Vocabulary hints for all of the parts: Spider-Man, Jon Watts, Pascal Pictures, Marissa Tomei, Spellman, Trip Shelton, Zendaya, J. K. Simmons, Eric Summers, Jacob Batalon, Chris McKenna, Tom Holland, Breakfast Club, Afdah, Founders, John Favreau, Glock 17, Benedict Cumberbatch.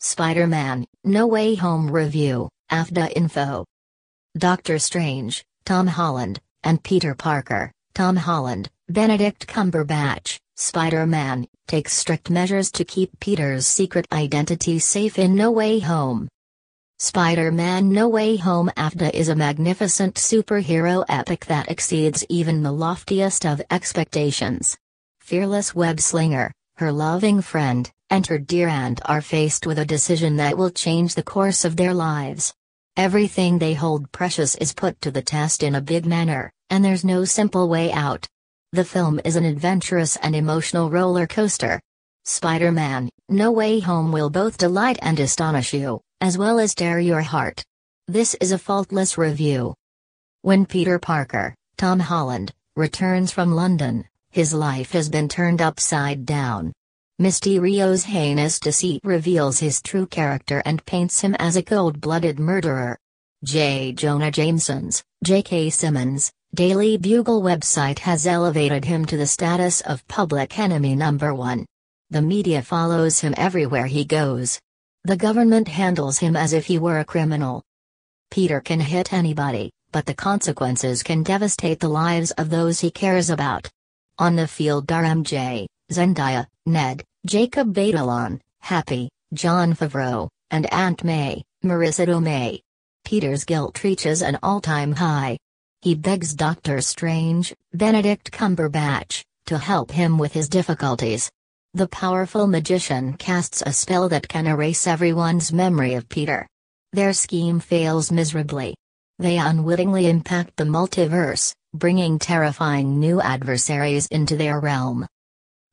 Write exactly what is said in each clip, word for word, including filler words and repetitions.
Spider-Man, No Way Home Review, Afdah Info. Doctor Strange, Tom Holland, and Peter Parker, Tom Holland, Benedict Cumberbatch, Spider-Man, takes strict measures to keep Peter's secret identity safe in No Way Home. Spider-Man No Way Home Afdah is a magnificent superhero epic that exceeds even the loftiest of expectations. Fearless web-slinger, her loving friend, and her dear aunt are faced with a decision that will change the course of their lives. Everything they hold precious is put to the test in a big manner, and there's no simple way out. The film is an adventurous and emotional roller coaster. Spider-Man, No Way Home will both delight and astonish you, as well as tear your heart. This is a faultless review. When Peter Parker, Tom Holland, returns from London, his life has been turned upside down. Mysterio's heinous deceit reveals his true character and paints him as a cold-blooded murderer. J. Jonah Jameson's, J. K. Simmons, Daily Bugle website has elevated him to the status of public enemy number one. The media follows him everywhere he goes. The government handles him as if he were a criminal. Peter can hit anybody, but the consequences can devastate the lives of those he cares about. On the field are M J, Zendaya, Ned, Jacob Batalon, Happy, John Favreau, and Aunt May, Marissa Tomei. Peter's guilt reaches an all-time high. He begs Doctor Strange, Benedict Cumberbatch, to help him with his difficulties. The powerful magician casts a spell that can erase everyone's memory of Peter. Their scheme fails miserably. They unwittingly impact the multiverse, bringing terrifying new adversaries into their realm.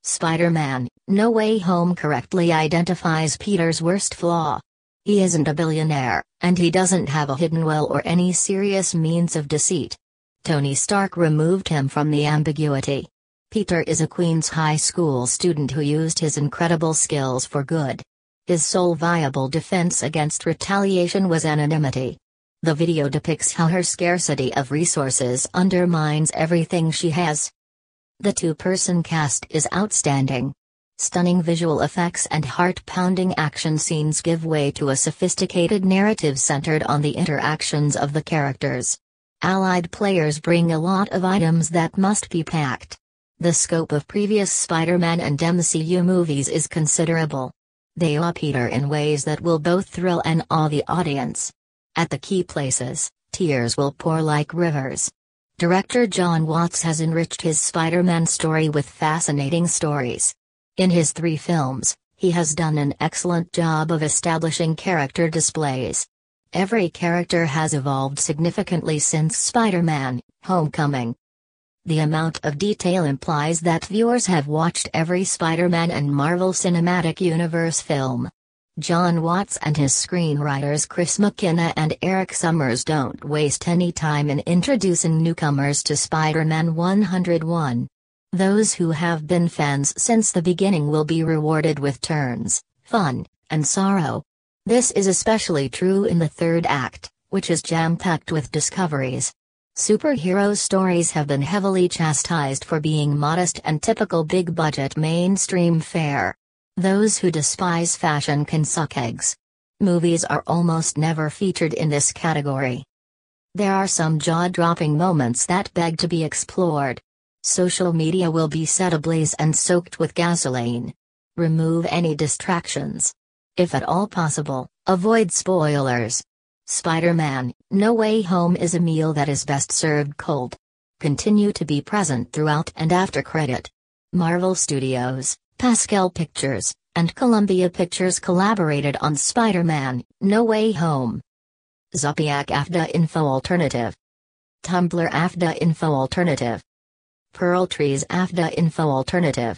Spider-Man, No Way Home correctly identifies Peter's worst flaw. He isn't a billionaire, and he doesn't have a hidden will or any serious means of deceit. Tony Stark removed him from the ambiguity. Peter is a Queens High School student who used his incredible skills for good. His sole viable defense against retaliation was anonymity. The video depicts how her scarcity of resources undermines everything she has. The two-person cast is outstanding. Stunning visual effects and heart-pounding action scenes give way to a sophisticated narrative centered on the interactions of the characters. Allied players bring a lot of items that must be packed. The scope of previous Spider-Man and M C U movies is considerable. They awe Peter in ways that will both thrill and awe the audience. At the key places, tears will pour like rivers. Director Jon Watts has enriched his Spider-Man story with fascinating stories. In his three films, he has done an excellent job of establishing character displays. Every character has evolved significantly since Spider-Man: Homecoming. The amount of detail implies that viewers have watched every Spider-Man and Marvel Cinematic Universe film. Jon Watts and his screenwriters Chris McKenna and Eric Summers don't waste any time in introducing newcomers to Spider-Man one oh one. Those who have been fans since the beginning will be rewarded with turns, fun, and sorrow. This is especially true in the third act, which is jam-packed with discoveries. Superhero stories have been heavily chastised for being modest and typical big-budget mainstream fare. Those who despise fashion can suck eggs. Movies are almost never featured in this category. There are some jaw-dropping moments that beg to be explored. Social media will be set ablaze and soaked with gasoline. Remove any distractions. If at all possible, avoid spoilers. Spider-Man: No Way Home is a meal that is best served cold. Continue to be present throughout and after credit. Marvel Studios, Pascal Pictures, and Columbia Pictures collaborated on Spider-Man: No Way Home. Zodiac Afdah Info Alternative. Tumblr Afdah Info Alternative. Pearl Trees Afdah Info Alternative.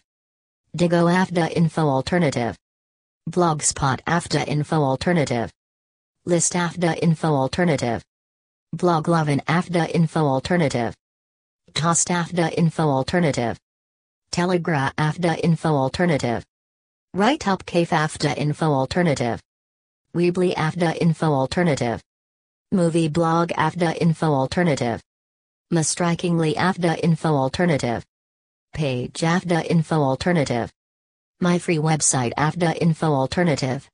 Digo Afdah Info Alternative. Blogspot Afdah Info Alternative. List Afdah Info Alternative. Bloglovin Afdah Info Alternative. Tossed Afdah Info Alternative. Telegraph Afdah Info Alternative. Write Up K F Afdah Info Alternative. Weebly Afdah Info Alternative. Movie Blog Afdah Info Alternative. Mastrikingly Afdah Info Alternative. Page Afdah Info Alternative. My Free Website Afdah Info Alternative.